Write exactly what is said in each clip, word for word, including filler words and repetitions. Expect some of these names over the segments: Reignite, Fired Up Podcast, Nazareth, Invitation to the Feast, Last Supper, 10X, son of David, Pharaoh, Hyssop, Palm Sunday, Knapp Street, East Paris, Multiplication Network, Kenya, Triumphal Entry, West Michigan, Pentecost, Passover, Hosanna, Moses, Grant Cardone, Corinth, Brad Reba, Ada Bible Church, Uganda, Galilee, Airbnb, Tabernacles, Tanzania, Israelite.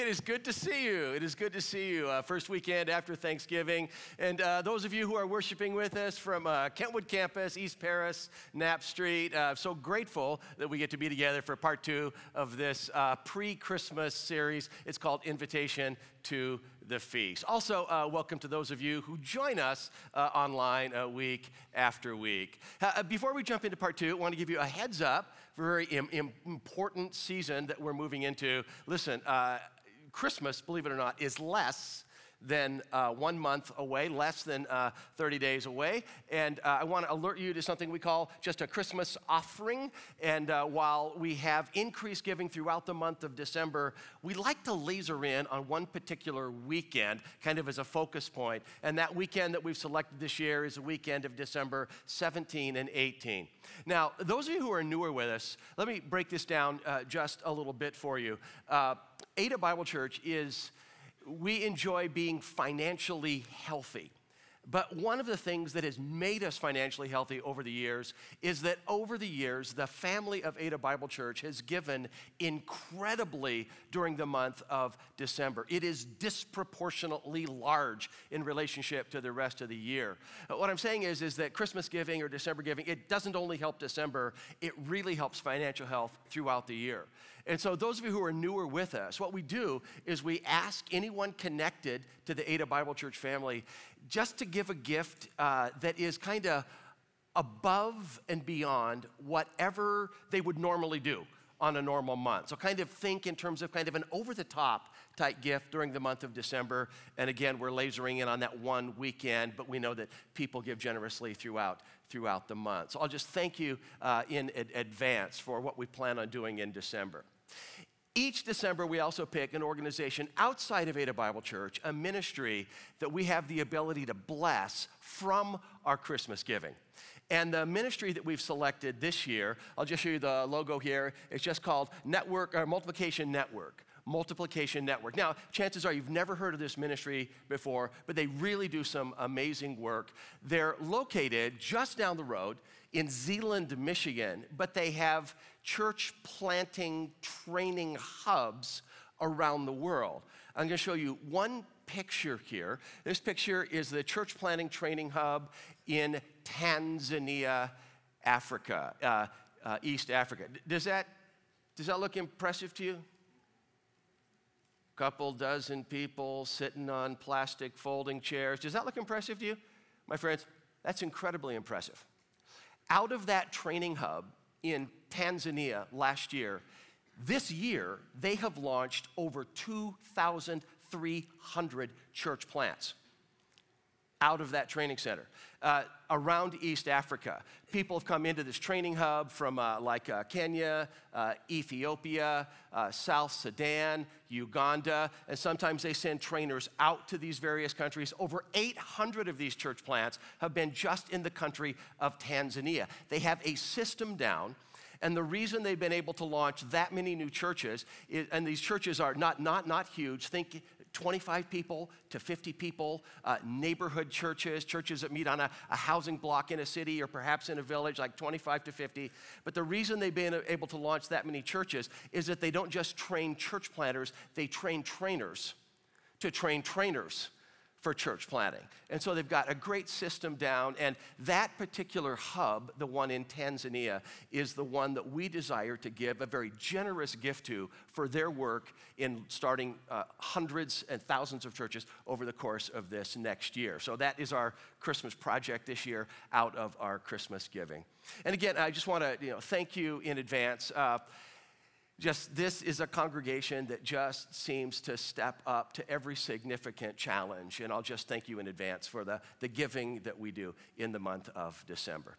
It is good to see you. It is good to see you. Uh, first weekend after Thanksgiving. And uh, those of you who are worshiping with us from uh, Kentwood Campus, East Paris, Knapp Street, uh, so grateful that we get to be together for part two of this uh, pre-Christmas series. It's called Invitation to the Feast. Also, uh, welcome to those of you who join us uh, online uh, week after week. Uh, before we jump into part two, I want to give you a heads up for a very im- important season that we're moving into. Listen, uh, Christmas, believe it or not, is less than uh, one month away, less than uh, thirty days away. And uh, I want to alert you to something we call just a Christmas offering. And uh, while we have increased giving throughout the month of December, we like to laser in on one particular weekend, kind of as a focus point. And that weekend that we've selected this year is the weekend of December seventeenth and eighteenth. Now, those of you who are newer with us, let me break this down uh, just a little bit for you. Uh, Ada Bible Church is... We enjoy being financially healthy. But one of the things that has made us financially healthy over the years is that over the years, the family of Ada Bible Church has given incredibly during the month of December. It is disproportionately large in relationship to the rest of the year. What I'm saying is, is that Christmas giving or December giving, it doesn't only help December, it really helps financial health throughout the year. And so those of you who are newer with us, what we do is we ask anyone connected to the Ada Bible Church family just to give a gift uh, that is kind of above and beyond whatever they would normally do on a normal month. So kind of think in terms of kind of an over-the-top type gift during the month of December. And again, we're lasering in on that one weekend, but we know that people give generously throughout throughout the month. So I'll just thank you uh, in ad- advance for what we plan on doing in December. Each December, we also pick an organization outside of Ada Bible Church, a ministry that we have the ability to bless from our Christmas giving. And the ministry that we've selected this year, I'll just show you the logo here. It's just called Network or Multiplication Network. Multiplication Network. Now, chances are you've never heard of this ministry before, but they really do some amazing work. They're located just down the road in Zeeland, Michigan, but they have church planting training hubs around the world. I'm going to show you one picture here. This picture is the church planting training hub in Tanzania, Africa, uh, uh, East Africa. Does that, does that look impressive to you? Couple dozen people sitting on plastic folding chairs. Does that look impressive to you? My friends, that's incredibly impressive. Out of that training hub in Tanzania last year, this year they have launched over two thousand three hundred church plants out of that training center. Uh, around East Africa, people have come into this training hub from uh, like uh, Kenya, uh, Ethiopia, uh, South Sudan, Uganda, and sometimes they send trainers out to these various countries. Over eight hundred of these church plants have been just in the country of Tanzania. They have a system down. And the reason they've been able to launch that many new churches, is, and these churches are not not not huge, think twenty-five people to fifty people, uh, neighborhood churches, churches that meet on a, a housing block in a city or perhaps in a village, like twenty-five to fifty. But the reason they've been able to launch that many churches is that they don't just train church planters, they train trainers to train trainers for church planting. And so they've got a great system down, and that particular hub, the one in Tanzania, is the one that we desire to give a very generous gift to for their work in starting uh, hundreds and thousands of churches over the course of this next year. So that is our Christmas project this year out of our Christmas giving. And again, I just want to you know thank you in advance. Uh, Just this is a congregation that just seems to step up to every significant challenge. And I'll just thank you in advance for the, the giving that we do in the month of December.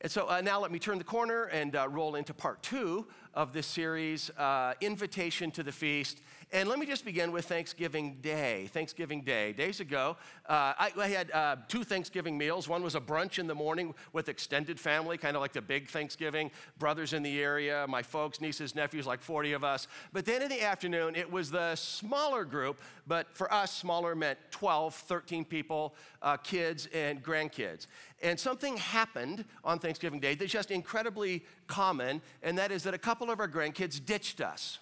And so uh, now let me turn the corner and uh, roll into part two of this series, uh, Invitation to the Feast. And let me just begin with Thanksgiving Day. Thanksgiving Day. Days ago, uh, I, I had uh, two Thanksgiving meals. One was a brunch in the morning with extended family, kind of like the big Thanksgiving, brothers in the area, my folks, nieces, nephews, like forty of us. But then in the afternoon, it was the smaller group. But for us, smaller meant twelve, thirteen people, uh, kids and grandkids. And something happened on Thanksgiving Day that's just incredibly common, and that is that a couple of our grandkids ditched us.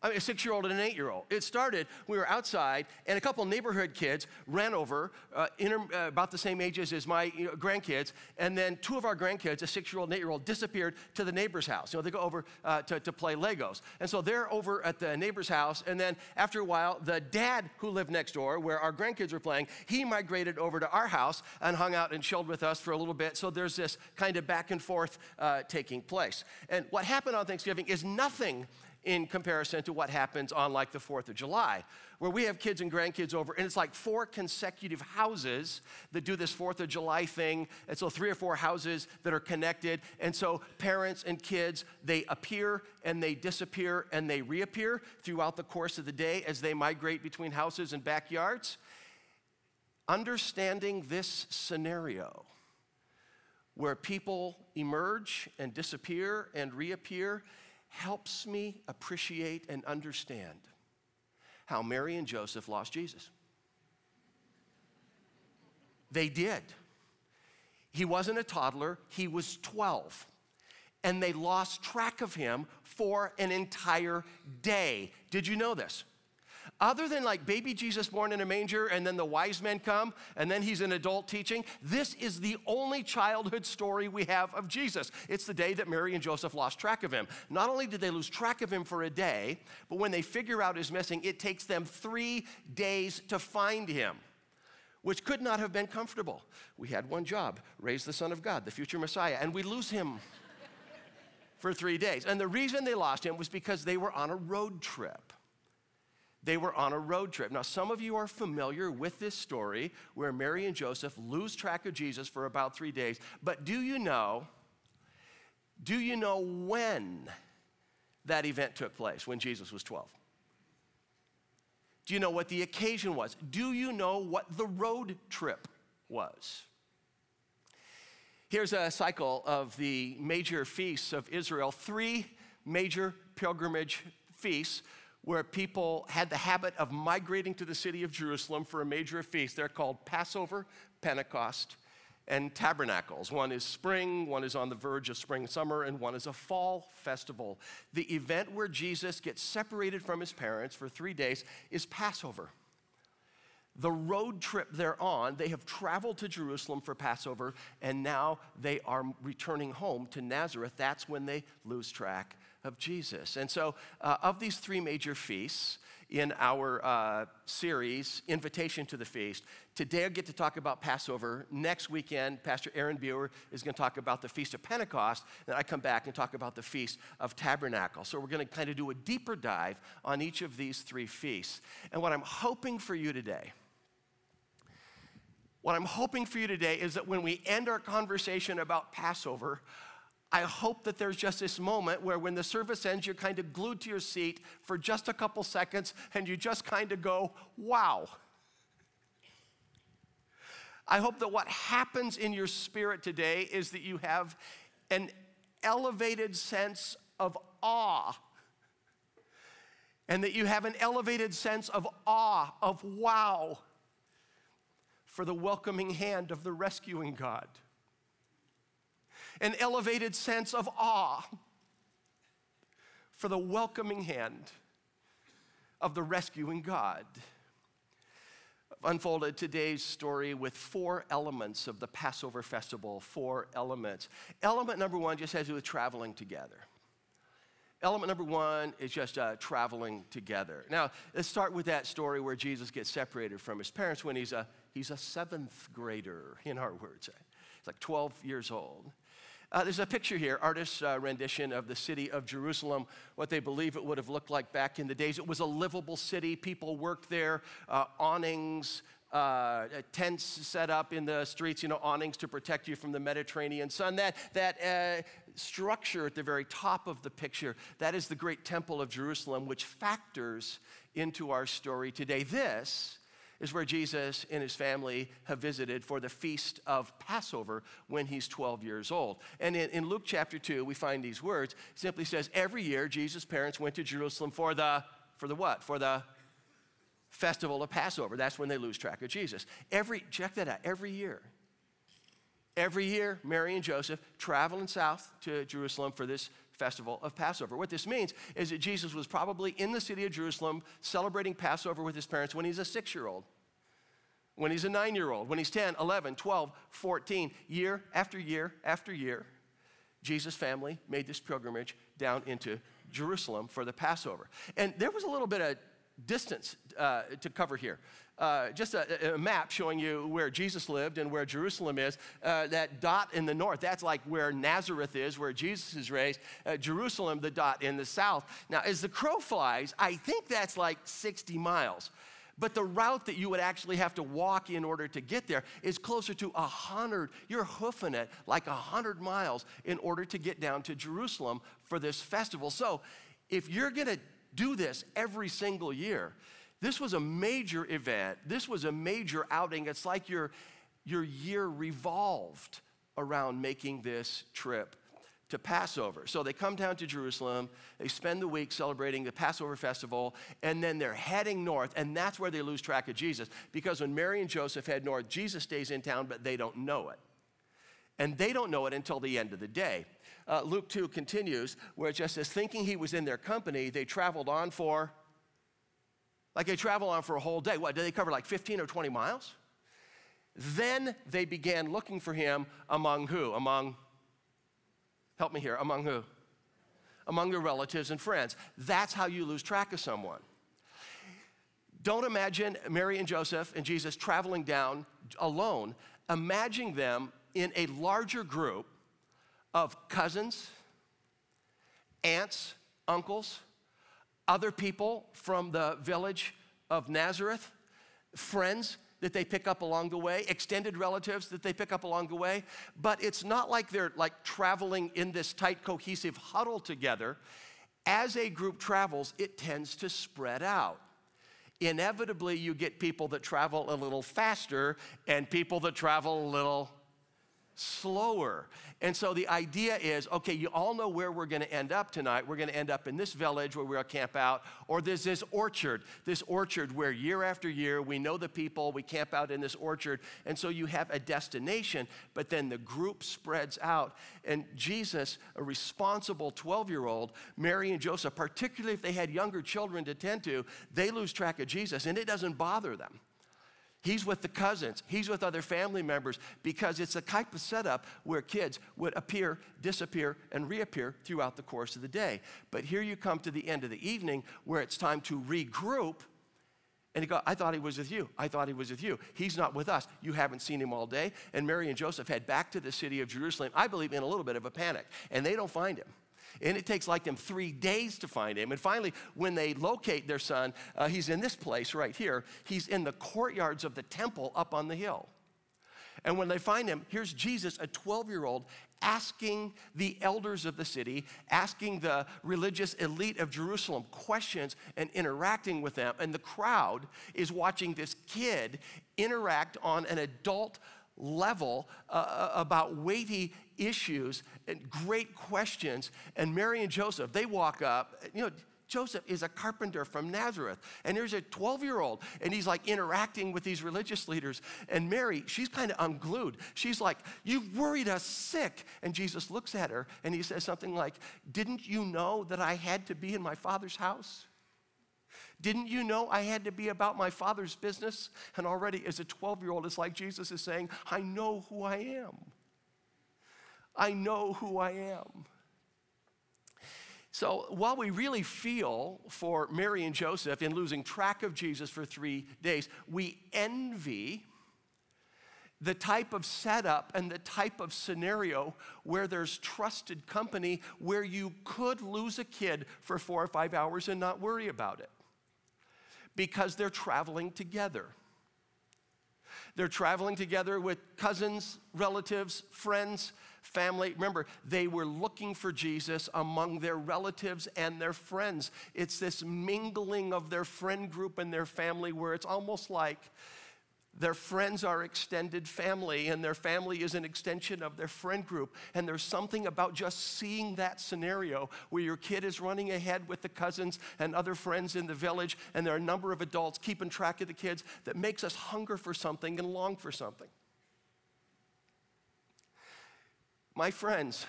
I mean, a six-year-old and an eight-year-old. It started, we were outside, and a couple neighborhood kids ran over, uh, inter, uh, about the same ages as my you know, grandkids, and then two of our grandkids, a six-year-old and an eight-year-old, disappeared to the neighbor's house. You know, they go over uh, to, to play Legos. And so they're over at the neighbor's house, and then after a while, the dad who lived next door, where our grandkids were playing, he migrated over to our house and hung out and chilled with us for a little bit. So there's this kind of back and forth uh, taking place. And what happened on Thanksgiving is nothing in comparison to what happens on like the fourth of July, where we have kids and grandkids over, and it's like four consecutive houses that do this fourth of July thing, and so three or four houses that are connected, and so parents and kids, they appear and they disappear and they reappear throughout the course of the day as they migrate between houses and backyards. Understanding this scenario where people emerge and disappear and reappear helps me appreciate and understand how Mary and Joseph lost Jesus. They did. He wasn't a toddler, he was twelve. And they lost track of him for an entire day. Did you know this? Other than like baby Jesus born in a manger and then the wise men come and then he's an adult teaching, this is the only childhood story we have of Jesus. It's the day that Mary and Joseph lost track of him. Not only did they lose track of him for a day, but when they figure out his missing, it takes them three days to find him, which could not have been comfortable. We had one job, raise the Son of God, the future Messiah, and we lose him for three days. And the reason they lost him was because they were on a road trip. They were on a road trip. Now, some of you are familiar with this story where Mary and Joseph lose track of Jesus for about three days. But do you know, do you know when that event took place, when Jesus was twelve? Do you know what the occasion was? Do you know what the road trip was? Here's a cycle of the major feasts of Israel, three major pilgrimage feasts, where people had the habit of migrating to the city of Jerusalem for a major feast. They're called Passover, Pentecost, and Tabernacles. One is spring, one is on the verge of spring, summer, and one is a fall festival. The event where Jesus gets separated from his parents for three days is Passover. The road trip they're on, they have traveled to Jerusalem for Passover, and now they are returning home to Nazareth. That's when they lose track of Jesus. And so uh, of these three major feasts in our uh, series, Invitation to the Feast, today I get to talk about Passover. Next weekend, Pastor Aaron Bewer is going to talk about the Feast of Pentecost. Then I come back and talk about the Feast of Tabernacle. So we're going to kind of do a deeper dive on each of these three feasts. And what I'm hoping for you today, what I'm hoping for you today is that when we end our conversation about Passover, I hope that there's just this moment where when the service ends, you're kind of glued to your seat for just a couple seconds, and you just kind of go, wow. I hope that what happens in your spirit today is that you have an elevated sense of awe, and that you have an elevated sense of awe, of wow, for the welcoming hand of the rescuing God. An elevated sense of awe for the welcoming hand of the rescuing God. I've unfolded today's story with four elements of the Passover festival, four elements. Element number one just has to do with traveling together. Element number one is just uh, traveling together. Now, let's start with that story where Jesus gets separated from his parents when he's a, he's a seventh grader, in our words. He's like twelve years old. Uh, there's a picture here, artist's uh, rendition of the city of Jerusalem, what they believe it would have looked like back in the days. It was a livable city. People worked there, uh, awnings, uh, tents set up in the streets, you know, awnings to protect you from the Mediterranean sun. That, that uh, structure at the very top of the picture, that is the great temple of Jerusalem, which factors into our story today. This is where Jesus and his family have visited for the Feast of Passover when he's twelve years old. And in, in Luke chapter two, we find these words. It simply says, every year Jesus' parents went to Jerusalem for the, for the what? For the festival of Passover. That's when they lose track of Jesus. Every, check that out, every year. Every year, Mary and Joseph traveling south to Jerusalem for this festival of Passover. What this means is that Jesus was probably in the city of Jerusalem celebrating Passover with his parents when he's a six-year-old, when he's a nine-year-old, when he's ten, eleven, twelve, fourteen, year after year after year. Jesus' family made this pilgrimage down into Jerusalem for the Passover. And there was a little bit of distance uh, to cover here. Uh, just a, a map showing you where Jesus lived and where Jerusalem is. Uh, that dot in the north, that's like where Nazareth is, where Jesus is raised. Uh, Jerusalem, the dot in the south. Now, as the crow flies, I think that's like sixty miles. But the route that you would actually have to walk in order to get there is closer to one hundred. You're hoofing it like one hundred miles in order to get down to Jerusalem for this festival. So if you're going to do this every single year, this was a major event. This was a major outing. It's like your, your year revolved around making this trip to Passover. So they come down to Jerusalem, they spend the week celebrating the Passover festival, and then they're heading north, and that's where they lose track of Jesus, because when Mary and Joseph head north, Jesus stays in town, but they don't know it. And they don't know it until the end of the day. Uh, Luke two continues, where it just says, thinking he was in their company, they traveled on for, like they travel on for a whole day. What, did they cover like fifteen or twenty miles? Then they began looking for him among who? Among Help me here, among who? Among your relatives and friends. That's how you lose track of someone. Don't imagine Mary and Joseph and Jesus traveling down alone. Imagine them in a larger group of cousins, aunts, uncles, other people from the village of Nazareth, friends that they pick up along the way, extended relatives that they pick up along the way. But it's not like they're like traveling in this tight, cohesive huddle together. As a group travels, it tends to spread out. Inevitably, you get people that travel a little faster and people that travel a little slower. And so the idea is, okay, you all know where we're going to end up tonight. We're going to end up in this village where we'll camp out, or there's this orchard, this orchard where year after year we know the people, we camp out in this orchard. And so you have a destination, but then the group spreads out. And Jesus, a responsible twelve-year-old, Mary and Joseph, particularly if they had younger children to tend to, they lose track of Jesus, and it doesn't bother them. He's with the cousins. He's with other family members, because it's a type of setup where kids would appear, disappear, and reappear throughout the course of the day. But here you come to the end of the evening where it's time to regroup, and you go, I thought he was with you. I thought he was with you. He's not with us. You haven't seen him all day. And Mary and Joseph head back to the city of Jerusalem, I believe in a little bit of a panic, and they don't find him. And it takes like them three days to find him. And finally, when they locate their son, uh, he's in this place right here. He's in the courtyards of the temple up on the hill. And when they find him, here's Jesus, a twelve-year-old, asking the elders of the city, asking the religious elite of Jerusalem questions and interacting with them. And the crowd is watching this kid interact on an adult level uh, about weighty issues and great questions. And Mary and Joseph, they walk up. You know, Joseph is a carpenter from Nazareth, and there's a twelve-year-old, and he's like interacting with these religious leaders. And Mary, she's kind of unglued. She's like, you worried us sick. And Jesus looks at her, and he says something like, didn't you know that I had to be in my Father's house? Didn't you know I had to be about my Father's business? And already as a twelve-year-old, it's like Jesus is saying, I know who I am. I know who I am. So while we really feel for Mary and Joseph in losing track of Jesus for three days, we envy the type of setup and the type of scenario where there's trusted company, where you could lose a kid for four or five hours and not worry about it, because they're traveling together. They're traveling together with cousins, relatives, friends, family. Remember, they were looking for Jesus among their relatives and their friends. It's this mingling of their friend group and their family where it's almost like their friends are extended family, and their family is an extension of their friend group. And there's something about just seeing that scenario where your kid is running ahead with the cousins and other friends in the village, and there are a number of adults keeping track of the kids, that makes us hunger for something and long for something. My friends,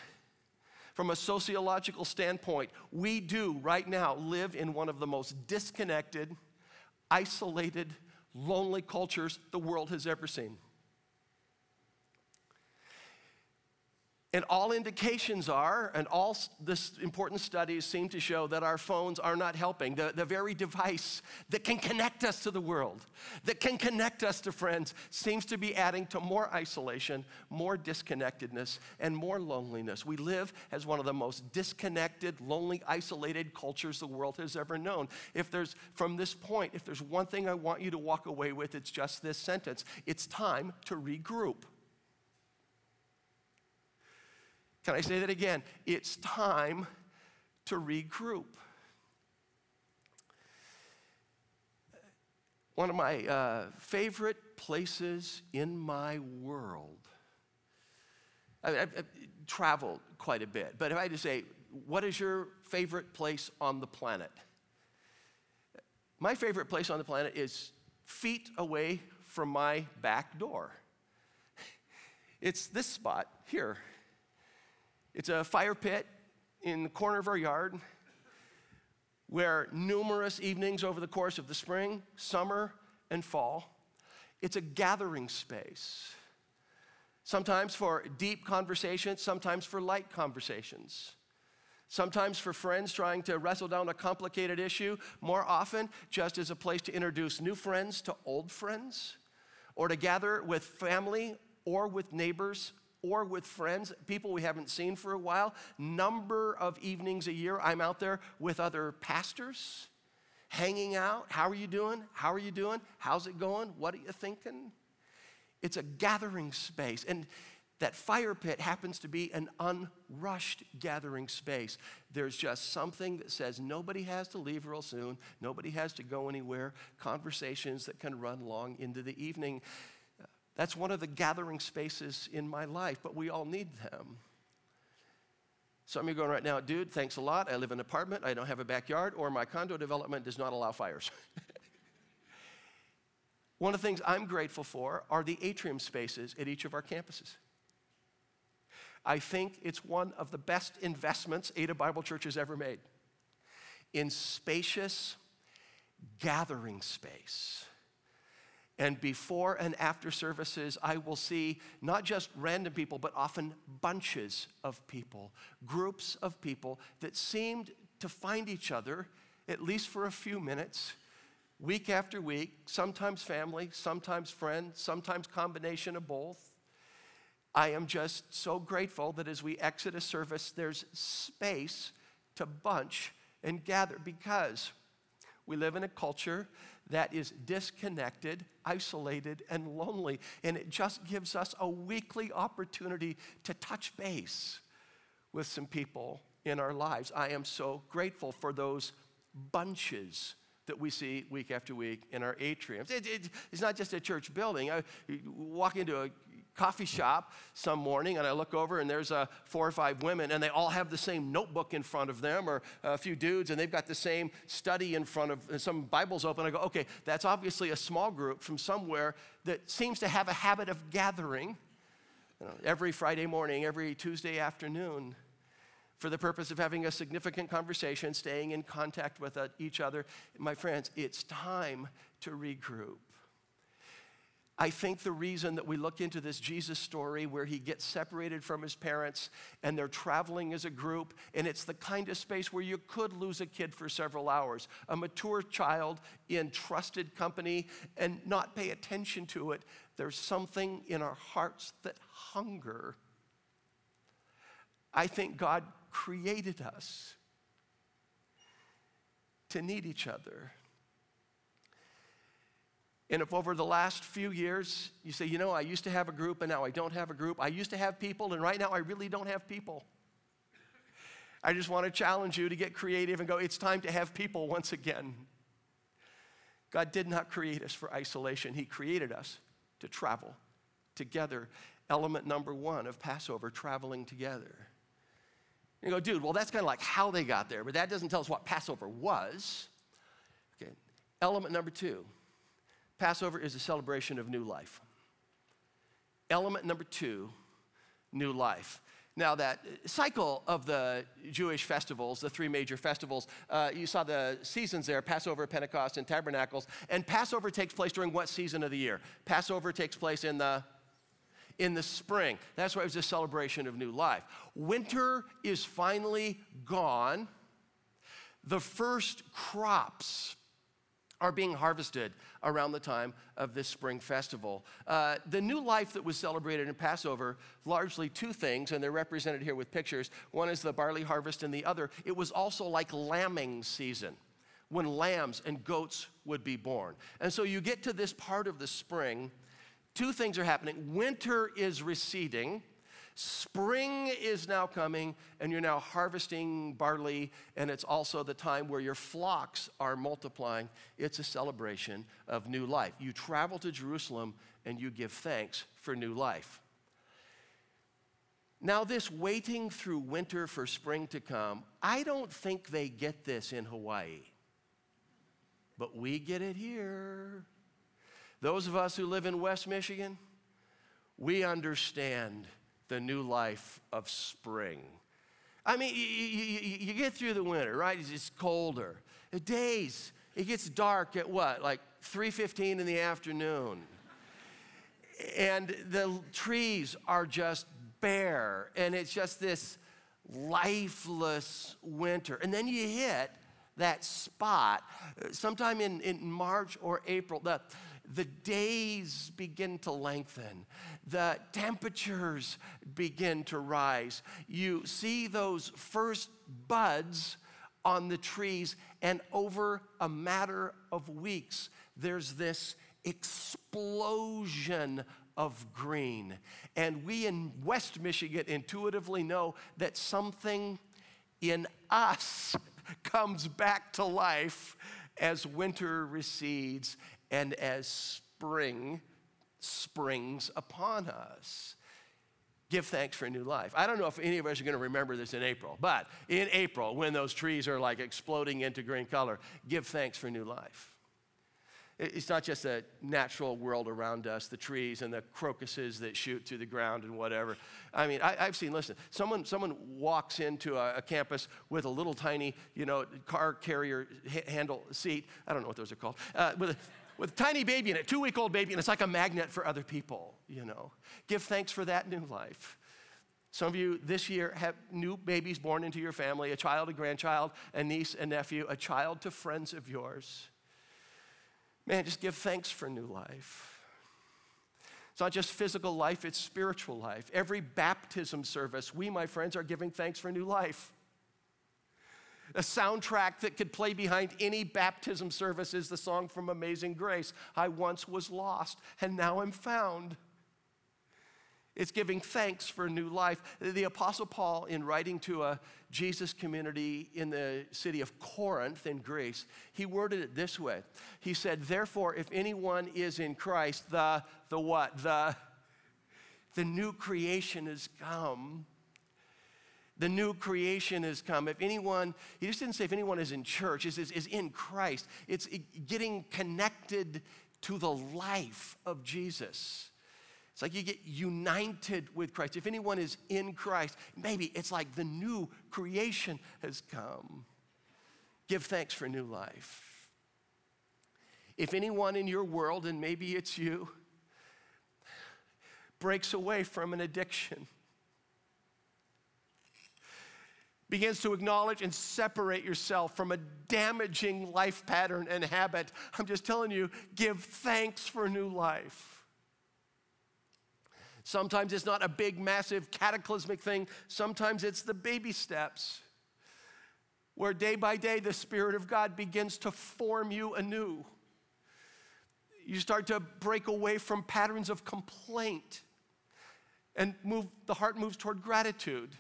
From a sociological standpoint, we do right now live in one of the most disconnected, isolated, lonely cultures the world has ever seen. And all indications are, and all this important studies seem to show, that our phones are not helping. The, the very device that can connect us to the world, that can connect us to friends, seems to be adding to more isolation, more disconnectedness, and more loneliness. We live as one of the most disconnected, lonely, isolated cultures the world has ever known. If there's, from this point, if there's one thing I want you to walk away with, it's just this sentence: it's time to regroup. Can I say that again? It's time to regroup. One of my uh, favorite places in my world. I mean, I've, I've traveled quite a bit, but if I had to say, what is your favorite place on the planet? My favorite place on the planet is feet away from my back door. It's this spot here. It's a fire pit in the corner of our yard where numerous evenings over the course of the spring, summer, and fall, it's a gathering space, sometimes for deep conversations, sometimes for light conversations, sometimes for friends trying to wrestle down a complicated issue, more often just as a place to introduce new friends to old friends, or to gather with family or with neighbors or with friends, people we haven't seen for a while. Number of evenings a year, I'm out there with other pastors, hanging out. How are you doing? How are you doing? How's it going? What are you thinking? It's a gathering space. And that fire pit happens to be an unrushed gathering space. There's just something that says nobody has to leave real soon. Nobody has to go anywhere. Conversations that can run long into the evening. That's one of the gathering spaces in my life, but we all need them. Some of you are going right now, dude, thanks a lot. I live in an apartment. I don't have a backyard, or my condo development does not allow fires. One of the things I'm grateful for are the atrium spaces at each of our campuses. I think it's one of the best investments Ada Bible Church has ever made, in spacious gathering space. And before and after services, I will see not just random people, but often bunches of people, groups of people that seemed to find each other, at least for a few minutes, week after week, sometimes family, sometimes friend, sometimes combination of both. I am just so grateful that as we exit a service, there's space to bunch and gather, because we live in a culture that is disconnected, isolated, and lonely, and it just gives us a weekly opportunity to touch base with some people in our lives. I am so grateful for those bunches that we see week after week in our atriums. It, it, it's not just a church building. I walk into a coffee shop some morning, and I look over, and there's uh, four or five women, and they all have the same notebook in front of them, or a few dudes, and they've got the same study in front of, and some Bibles open. I go, okay, that's obviously a small group from somewhere that seems to have a habit of gathering, you know, every Friday morning, every Tuesday afternoon, for the purpose of having a significant conversation, staying in contact with each other. My friends, it's time to regroup. I think the reason that we look into this Jesus story where he gets separated from his parents and they're traveling as a group, and it's the kind of space where you could lose a kid for several hours, a mature child in trusted company, and not pay attention to it. There's something in our hearts that hunger. I think God created us to need each other. And if over the last few years, you say, you know, I used to have a group and now I don't have a group. I used to have people and right now I really don't have people. I just want to challenge you to get creative and go, it's time to have people once again. God did not create us for isolation. He created us to travel together. Element number one of Passover, traveling together. You go, dude, well, that's kind of like how they got there, but that doesn't tell us what Passover was. Okay. Element number two. Passover is a celebration of new life. Element number two, new life. Now, that cycle of the Jewish festivals, the three major festivals, uh, you saw the seasons there, Passover, Pentecost, and Tabernacles. And Passover takes place during what season of the year? Passover takes place in the in the spring. That's why it was a celebration of new life. Winter is finally gone. The first crops are being harvested around the time of this spring festival. Uh, the new life that was celebrated in Passover, largely two things, and they're represented here with pictures. One is the barley harvest, and the other, it was also like lambing season, when lambs and goats would be born. And so you get to this part of the spring, two things are happening. Winter is receding, spring is now coming, and you're now harvesting barley, and it's also the time where your flocks are multiplying. It's a celebration of new life. You travel to Jerusalem, and you give thanks for new life. Now, this waiting through winter for spring to come, I don't think they get this in Hawaii, but we get it here. Those of us who live in West Michigan, we understand the new life of spring. I mean, you, you, you get through the winter, right? It's colder. The days, it gets dark at what? Like three fifteen in the afternoon. And the trees are just bare. And it's just this lifeless winter. And then you hit that spot sometime in, in March or April. The, The days begin to lengthen. The temperatures begin to rise. You see those first buds on the trees, and over a matter of weeks, there's this explosion of green. And we in West Michigan intuitively know that something in us comes back to life as winter recedes and as spring springs upon us. Give thanks for a new life. I don't know if any of us are going to remember this in April, but in April, when those trees are like exploding into green color, give thanks for new life. It's not just the natural world around us, the trees and the crocuses that shoot through the ground and whatever. I mean, I, I've seen, listen, someone someone walks into a, a campus with a little tiny, you know, car carrier h- handle seat. I don't know what those are called. Uh, with a, with a tiny baby in it, two-week-old baby, and it's like a magnet for other people, you know. Give thanks for that new life. Some of you this year have new babies born into your family, a child, a grandchild, a niece, a nephew, a child to friends of yours. Man, just give thanks for new life. It's not just physical life, it's spiritual life. Every baptism service, we, my friends, are giving thanks for new life. A soundtrack that could play behind any baptism service is the song from Amazing Grace. I once was lost, and now I'm found. It's giving thanks for new life. The Apostle Paul, in writing to a Jesus community in the city of Corinth in Greece, he worded it this way. He said, therefore, if anyone is in Christ, the, the what? The, the new creation has come. The new creation has come. If anyone, he just didn't say if anyone is in church, is is in Christ. It's getting connected to the life of Jesus. It's like you get united with Christ. If anyone is in Christ, maybe it's like the new creation has come. Give thanks for new life. If anyone in your world, and maybe it's you, breaks away from an addiction, begins to acknowledge and separate yourself from a damaging life pattern and habit, I'm just telling you, give thanks for new life. Sometimes it's not a big, massive, cataclysmic thing. Sometimes it's the baby steps, where day by day the Spirit of God begins to form you anew. You start to break away from patterns of complaint and move, the heart moves toward gratitude.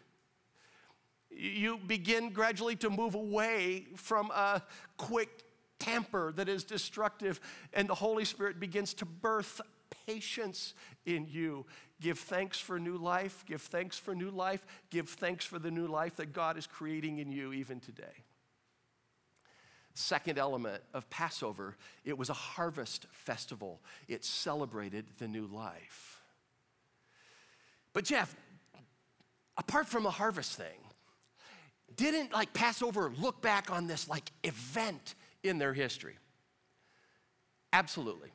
You begin gradually to move away from a quick temper that is destructive, and the Holy Spirit begins to birth patience in you. Give thanks for new life. Give thanks for new life. Give thanks for the new life that God is creating in you even today. Second element of Passover, it was a harvest festival. It celebrated the new life. But Jeff, apart from the harvest thing, didn't like Passover look back on this like event in their history? Absolutely.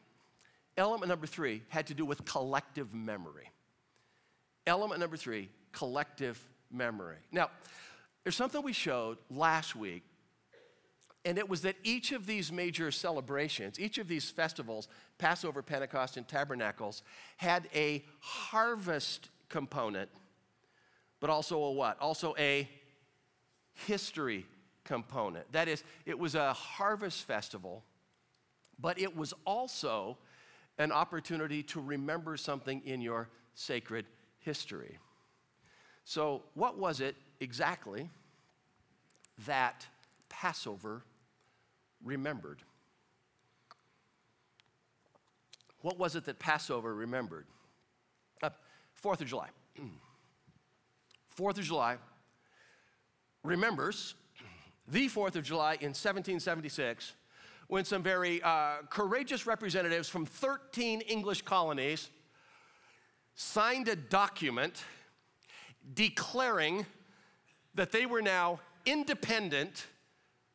Element number three had to do with collective memory. Element number three, collective memory. Now, there's something we showed last week, and it was that each of these major celebrations, each of these festivals, Passover, Pentecost, and Tabernacles, had a harvest component, but also a what? Also a history component. That is, it was a harvest festival, but it was also an opportunity to remember something in your sacred history. So what was it exactly that Passover remembered? What was it that Passover remembered? Uh, Fourth of July. Fourth of July remembers the Fourth of July in seventeen seventy-six, when some very uh, courageous representatives from thirteen English colonies signed a document declaring that they were now independent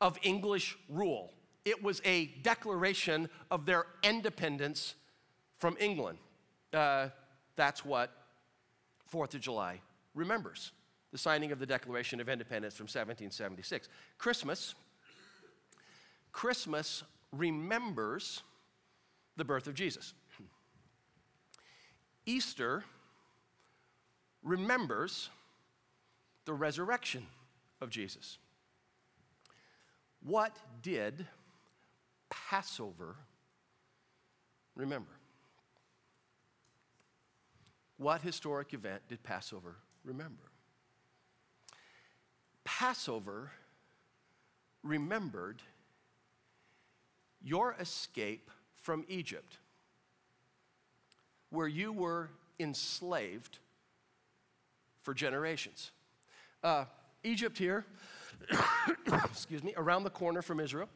of English rule. It was a declaration of their independence from England. Uh, that's what Fourth of July remembers, the signing of the Declaration of Independence from seventeen seventy-six. Christmas, Christmas remembers the birth of Jesus. Easter remembers the resurrection of Jesus. What did Passover remember? What historic event did Passover remember? Passover remembered your escape from Egypt, where you were enslaved for generations. Uh, Egypt here, excuse me, around the corner from Israel,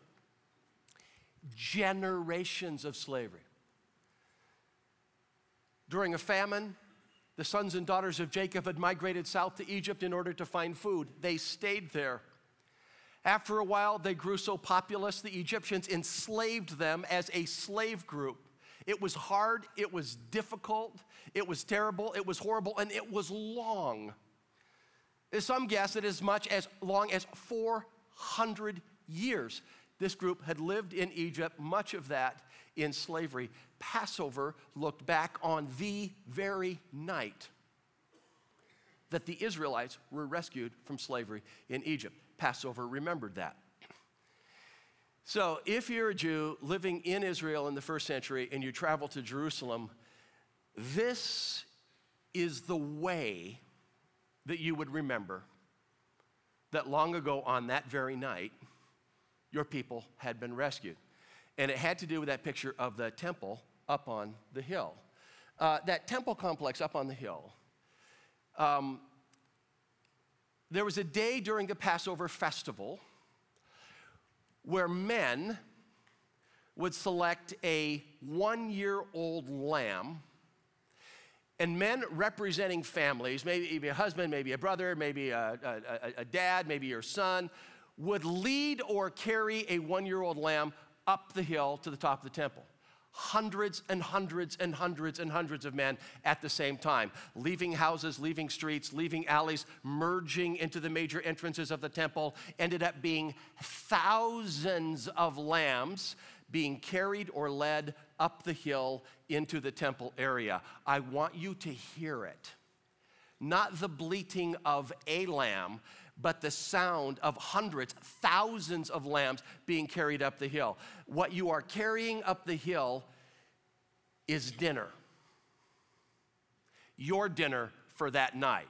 generations of slavery. During a famine, the sons and daughters of Jacob had migrated south to Egypt in order to find food. They stayed there. After a while, they grew so populous, the Egyptians enslaved them as a slave group. It was hard, it was difficult, it was terrible, it was horrible, and it was long. Some guess that as much as long as four hundred years, this group had lived in Egypt, much of that in slavery. Passover looked back on the very night that the Israelites were rescued from slavery in Egypt. Passover remembered that. So if you're a Jew living in Israel in the first century and you travel to Jerusalem, this is the way that you would remember that long ago on that very night, your people had been rescued. And it had to do with that picture of the temple up on the hill. Uh, that temple complex up on the hill, um, there was a day during the Passover festival where men would select a one-year-old lamb, and men representing families, maybe a husband, maybe a brother, maybe a, a, a dad, maybe your son, would lead or carry a one-year-old lamb up the hill to the top of the temple. Hundreds and hundreds and hundreds and hundreds of men at the same time, leaving houses, leaving streets, leaving alleys, merging into the major entrances of the temple, ended up being thousands of lambs being carried or led up the hill into the temple area. I want you to hear it. Not the bleating of a lamb, but the sound of hundreds, thousands of lambs being carried up the hill. What you are carrying up the hill is dinner. Your dinner for that night.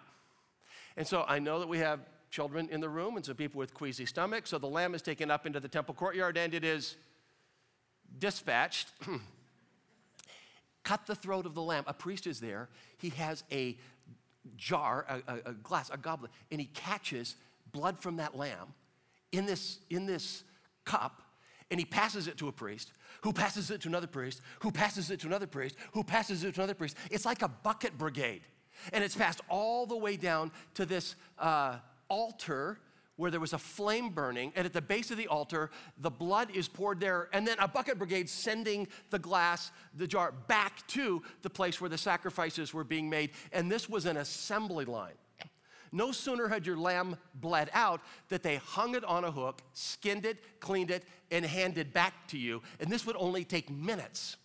And so I know that we have children in the room and some people with queasy stomachs, so the lamb is taken up into the temple courtyard and it is dispatched. Cut the throat of the lamb. A priest is there. He has a jar, a, a glass, a goblet, and he catches blood from that lamb in this, in this cup, and he passes it to a priest, who passes it to another priest, who passes it to another priest, who passes it to another priest. It's like a bucket brigade. And it's passed all the way down to this uh, altar where there was a flame burning, and at the base of the altar, the blood is poured there, and then a bucket brigade sending the glass, the jar, back to the place where the sacrifices were being made. And this was an assembly line. No sooner had your lamb bled out that they hung it on a hook, skinned it, cleaned it, and handed back to you. And this would only take minutes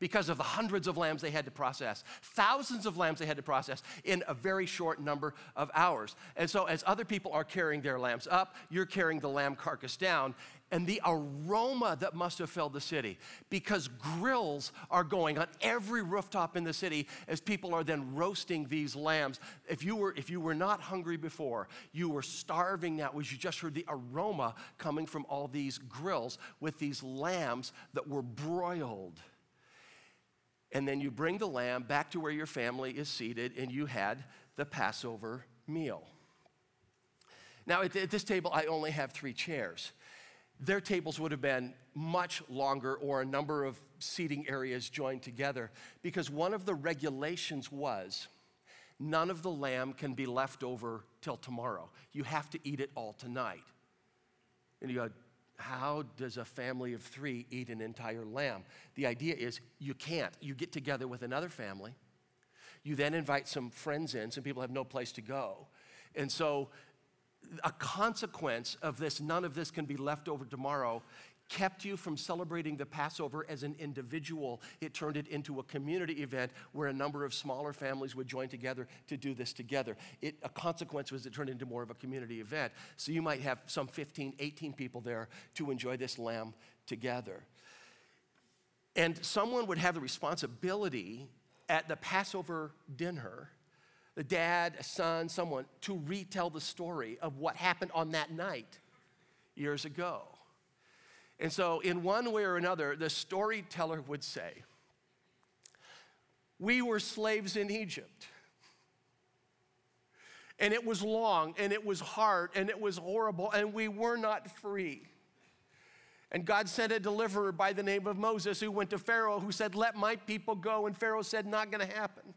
because of the hundreds of lambs they had to process, thousands of lambs they had to process in a very short number of hours. And so as other people are carrying their lambs up, you're carrying the lamb carcass down, and the aroma that must have filled the city, because grills are going on every rooftop in the city as people are then roasting these lambs. If you were, if you were not hungry before, you were starving now, as you just heard the aroma coming from all these grills with these lambs that were broiled. And then you bring the lamb back to where your family is seated, and you had the Passover meal. Now, at, at this table, I only have three chairs. Their tables would have been much longer, or a number of seating areas joined together, because one of the regulations was none of the lamb can be left over till tomorrow. You have to eat it all tonight. And you go, how does a family of three eat an entire lamb? The idea is you can't. You get together with another family. You then invite some friends in. Some people have no place to go. And so a consequence of this, none of this can be left over tomorrow, kept you from celebrating the Passover as an individual. It turned it into a community event where a number of smaller families would join together to do this together. It, a consequence was it turned into more of a community event. So you might have some fifteen, eighteen people there to enjoy this lamb together. And someone would have the responsibility at the Passover dinner, the dad, a son, someone, to retell the story of what happened on that night years ago. And so in one way or another, the storyteller would say, we were slaves in Egypt, and it was long, and it was hard, and it was horrible, and we were not free. And God sent a deliverer by the name of Moses, who went to Pharaoh, who said, let my people go, and Pharaoh said, not gonna happen.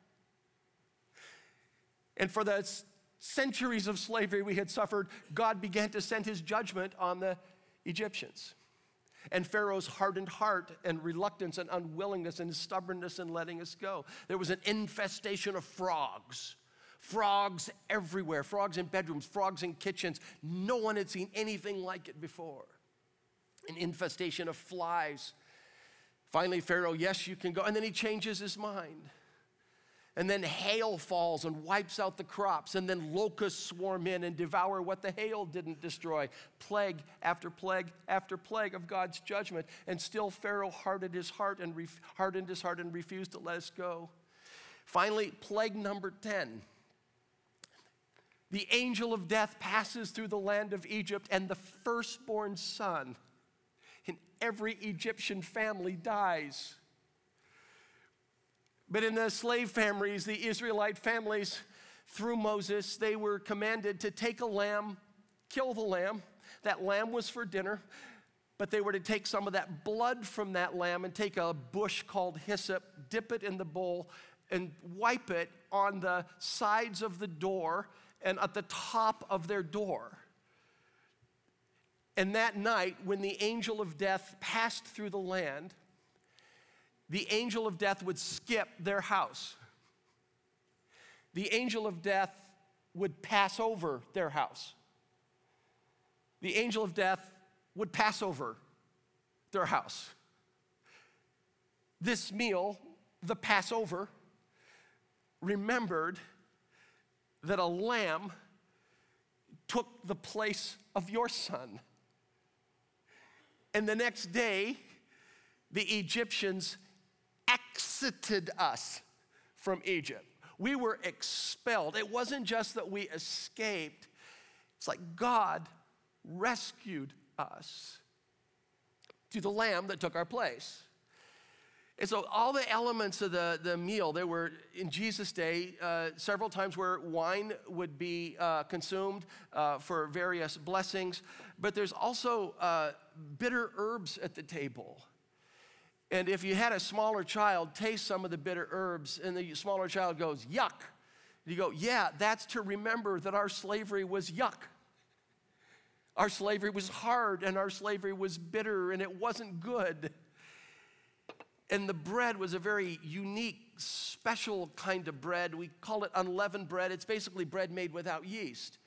And for the centuries of slavery we had suffered, God began to send his judgment on the Egyptians. And Pharaoh's hardened heart and reluctance and unwillingness and stubbornness in letting us go. There was an infestation of frogs. Frogs everywhere. Frogs in bedrooms. Frogs in kitchens. No one had seen anything like it before. An infestation of flies. Finally, Pharaoh, yes, you can go. And then he changes his mind. And then hail falls and wipes out the crops, and then locusts swarm in and devour what the hail didn't destroy. Plague after plague after plague of God's judgment. And still Pharaoh hardened his heart and ref- hardened his heart and refused to let us go. Finally, plague number ten. The angel of death passes through the land of Egypt, and the firstborn son in every Egyptian family dies. But in the slave families, the Israelite families, through Moses, they were commanded to take a lamb, kill the lamb. That lamb was for dinner, but they were to take some of that blood from that lamb and take a bush called hyssop, dip it in the bowl, and wipe it on the sides of the door and at the top of their door. And that night, when the angel of death passed through the land, the angel of death would skip their house. The angel of death would pass over their house. The angel of death would pass over their house. This meal, the Passover, remembered that a lamb took the place of your son. And the next day, the Egyptians exited us from Egypt. We were expelled. It wasn't just that we escaped. It's like God rescued us through the lamb that took our place. And so all the elements of the, the meal, there were, in Jesus' day, uh, several times where wine would be uh, consumed uh, for various blessings. But there's also uh, bitter herbs at the table. And if you had a smaller child taste some of the bitter herbs, and the smaller child goes, yuck, You go, yeah, that's to remember that our slavery was yuck. Our slavery was hard, and our slavery was bitter, and it wasn't good. And the bread was a very unique, special kind of bread. We call it unleavened bread. It's basically bread made without yeast,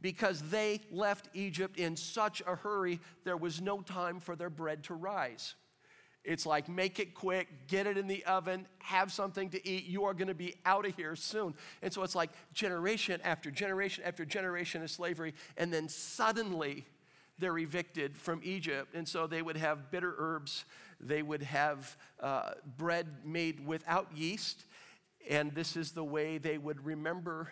because they left Egypt in such a hurry, there was no time for their bread to rise. It's like, make it quick, get it in the oven, have something to eat. You are going to be out of here soon. And so it's like generation after generation after generation of slavery, and then suddenly they're evicted from Egypt. And so they would have bitter herbs. They would have uh, bread made without yeast. And this is the way they would remember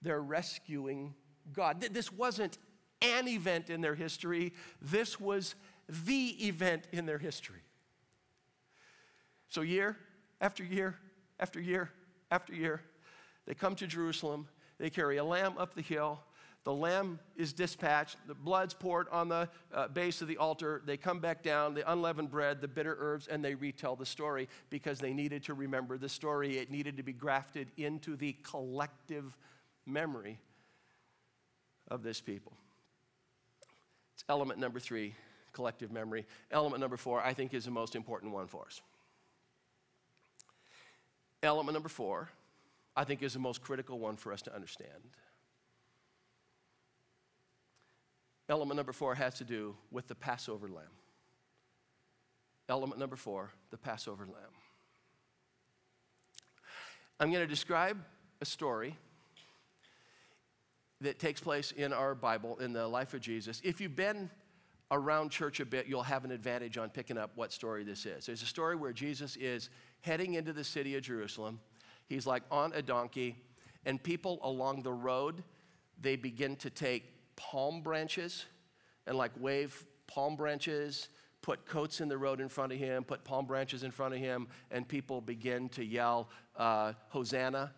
their rescuing God. This wasn't an event in their history. This was the event in their history. So year after year after year after year, they come to Jerusalem. They carry a lamb up the hill. The lamb is dispatched. The blood's poured on the uh, base of the altar. They come back down, the unleavened bread, the bitter herbs, and they retell the story because they needed to remember the story. It needed to be grafted into the collective memory of this people. It's element number three, collective memory. Element number four, I think, is the most important one for us. Element number four, I think, is the most critical one for us to understand. Element number four has to do with the Passover lamb. Element number four, the Passover lamb. I'm going to describe a story that takes place in our Bible, in the life of Jesus. If you've been around church a bit, you'll have an advantage on picking up what story this is. There's a story where Jesus is heading into the city of Jerusalem. He's like on a donkey, and people along the road, they begin to take palm branches and like wave palm branches, put coats in the road in front of him, put palm branches in front of him, and people begin to yell, uh, Hosanna,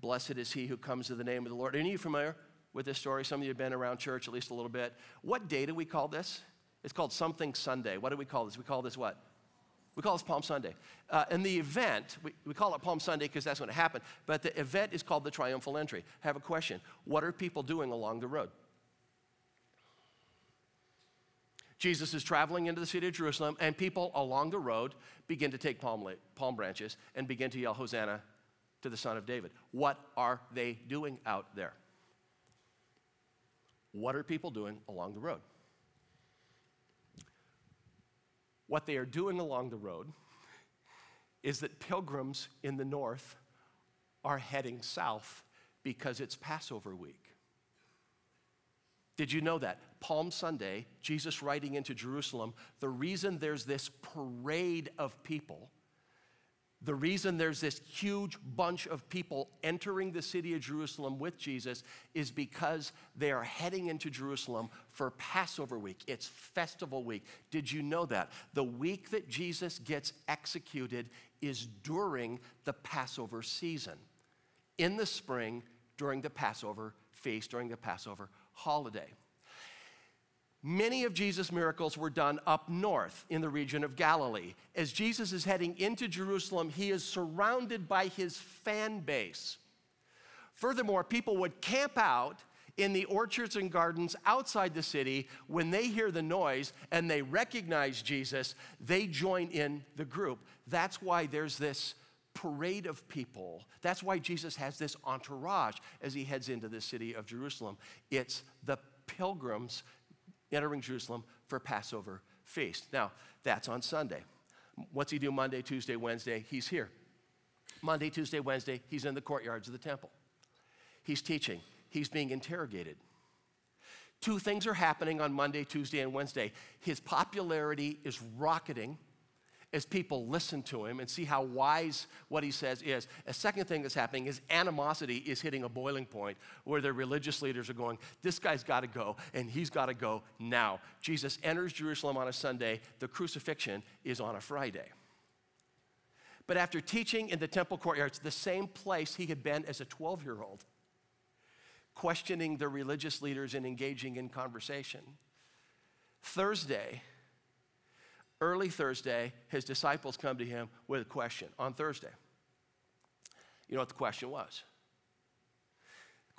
blessed is he who comes in the name of the Lord. Are you familiar with this story? Some of you have been around church at least a little bit. What day do we call this? It's called something Sunday. What do we call this? We call this what? We call this Palm Sunday. Uh, and the event, we, we call it Palm Sunday because that's when it happened, but the event is called the Triumphal Entry. I have a question. What are people doing along the road? Jesus is traveling into the city of Jerusalem, and people along the road begin to take palm, la- palm branches and begin to yell, Hosanna to the Son of David. What are they doing out there? What are people doing along the road? What they are doing along the road is that pilgrims in the north are heading south because it's Passover week. Did you know that? Palm Sunday, Jesus riding into Jerusalem, the reason there's this parade of people, the reason there's this huge bunch of people entering the city of Jerusalem with Jesus is because they are heading into Jerusalem for Passover week. It's festival week. Did you know that? The week that Jesus gets executed is during the Passover season. In the spring, during the Passover feast, during the Passover holiday. Many of Jesus' miracles were done up north in the region of Galilee. As Jesus is heading into Jerusalem, he is surrounded by his fan base. Furthermore, people would camp out in the orchards and gardens outside the city. When they hear the noise and they recognize Jesus, they join in the group. That's why there's this parade of people. That's why Jesus has this entourage as he heads into the city of Jerusalem. It's the pilgrims entering Jerusalem for Passover feast. Now, that's on Sunday. What's he do Monday, Tuesday, Wednesday? He's here. Monday, Tuesday, Wednesday, he's in the courtyards of the temple. He's teaching. He's being interrogated. Two things are happening on Monday, Tuesday, and Wednesday. His popularity is rocketing as people listen to him and see how wise what he says is. A second thing that's happening is animosity is hitting a boiling point where the religious leaders are going, this guy's got to go, and he's got to go now. Jesus enters Jerusalem on a Sunday. The crucifixion is on a Friday. But after teaching in the temple courtyards, the same place he had been as a twelve-year-old, questioning the religious leaders and engaging in conversation, Thursday, Early Thursday, his disciples come to him with a question on Thursday. You know what the question was?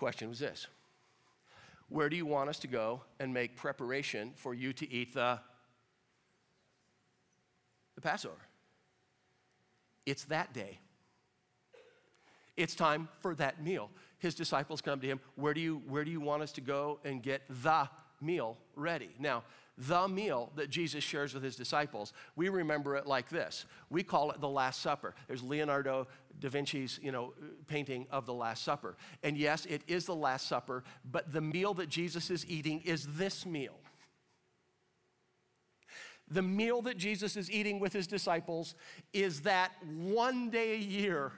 question was this: where do you want us to go and make preparation for you to eat the, the Passover? It's that day. It's time for that meal. His disciples come to him. Where do you, where do you want us to go and get the meal ready? Now, the meal that Jesus shares with his disciples, we remember it like this. We call it the Last Supper. There's Leonardo da Vinci's, you know, painting of the Last Supper. And yes, it is the Last Supper, but the meal that Jesus is eating is this meal. The meal that Jesus is eating with his disciples is that one day a year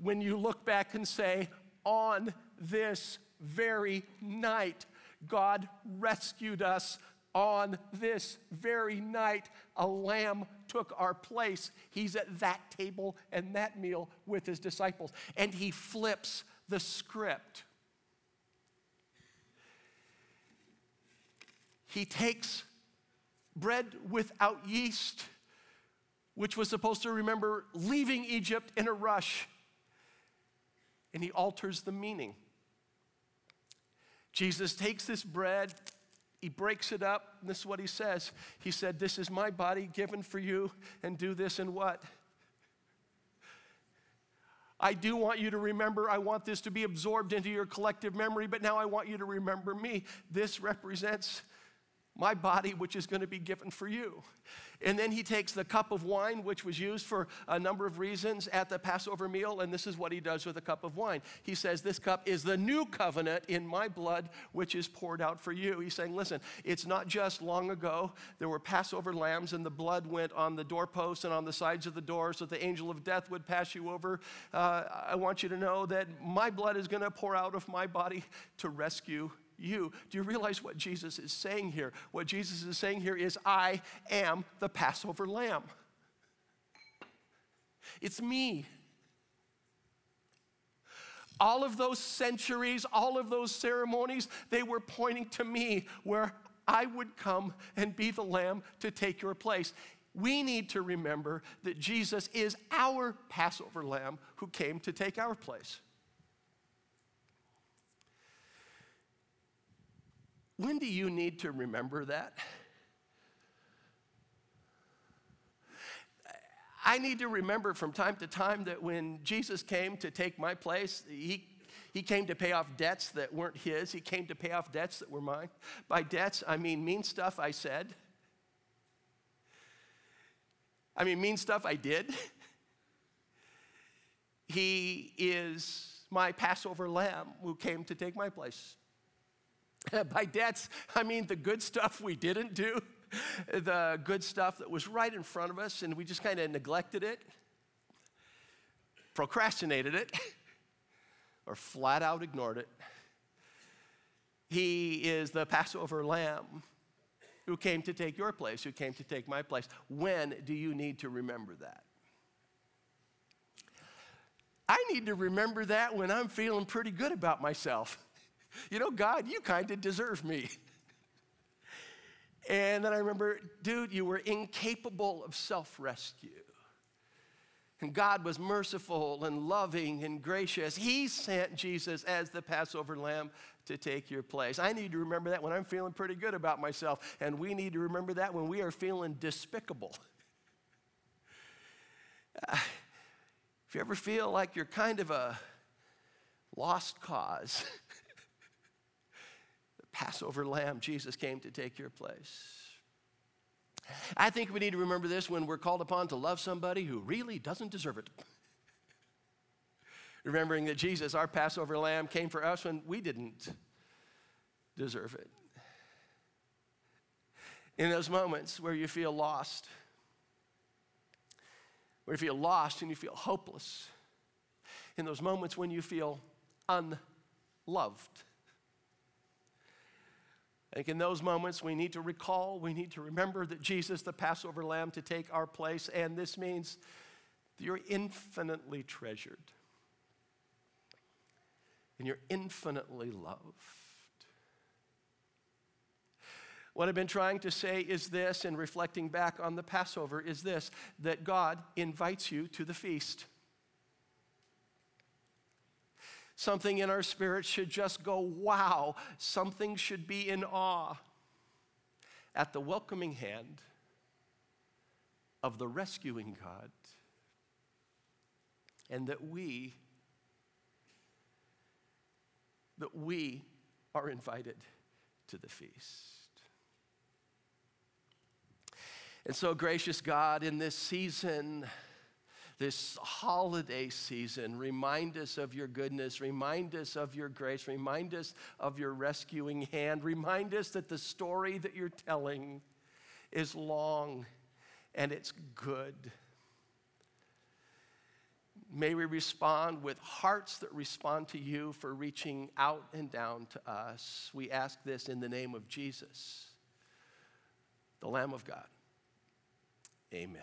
when you look back and say, on this very night, God rescued us. On this very night, a lamb took our place. He's at that table and that meal with his disciples. And he flips the script. He takes bread without yeast, which was supposed to remember leaving Egypt in a rush, and he alters the meaning. Jesus takes this bread, he breaks it up, and this is what he says. He said, "This is my body given for you, and do this in what? I do want you to remember, I want this to be absorbed into your collective memory, but now I want you to remember me. This represents my body, which is going to be given for you." And then he takes the cup of wine, which was used for a number of reasons at the Passover meal, and this is what he does with a cup of wine. He says, "This cup is the new covenant in my blood, which is poured out for you." He's saying, listen, it's not just long ago there were Passover lambs and the blood went on the doorposts and on the sides of the door so that the angel of death would pass you over. Uh, I want you to know that my blood is going to pour out of my body to rescue you. Do you realize what Jesus is saying here? What Jesus is saying here is, I am the Passover lamb. It's me. All of those centuries, all of those ceremonies, they were pointing to me, where I would come and be the lamb to take your place. We need to remember that Jesus is our Passover lamb who came to take our place. When do you need to remember that? I need to remember from time to time that when Jesus came to take my place, he, he came to pay off debts that weren't his. He came to pay off debts that were mine. By debts, I mean mean stuff I said. I mean mean stuff I did. He is my Passover lamb who came to take my place. By debts, I mean the good stuff we didn't do, the good stuff that was right in front of us, and we just kind of neglected it, procrastinated it, or flat out ignored it. He is the Passover lamb who came to take your place, who came to take my place. When do you need to remember that? I need to remember that when I'm feeling pretty good about myself. You know, God, you kind of deserve me. And then I remember, dude, you were incapable of self-rescue. And God was merciful and loving and gracious. He sent Jesus as the Passover lamb to take your place. I need to remember that when I'm feeling pretty good about myself. And we need to remember that when we are feeling despicable. Uh, if you ever feel like you're kind of a lost cause, Passover lamb, Jesus came to take your place. I think we need to remember this when we're called upon to love somebody who really doesn't deserve it. Remembering that Jesus, our Passover lamb, came for us when we didn't deserve it. In those moments where you feel lost, where you feel lost and you feel hopeless, in those moments when you feel unloved, I think in those moments, we need to recall, we need to remember that Jesus, the Passover lamb, to take our place, and this means that you're infinitely treasured, and you're infinitely loved. What I've been trying to say is this, and reflecting back on the Passover, is this, that God invites you to the feast. Something in our spirit should just go, wow. Something should be in awe at the welcoming hand of the rescuing God, and that we, that we are invited to the feast. And so, gracious God, in this season, this holiday season, remind us of your goodness, remind us of your grace, remind us of your rescuing hand, remind us that the story that you're telling is long and it's good. May we respond with hearts that respond to you for reaching out and down to us. We ask this in the name of Jesus, the Lamb of God. Amen.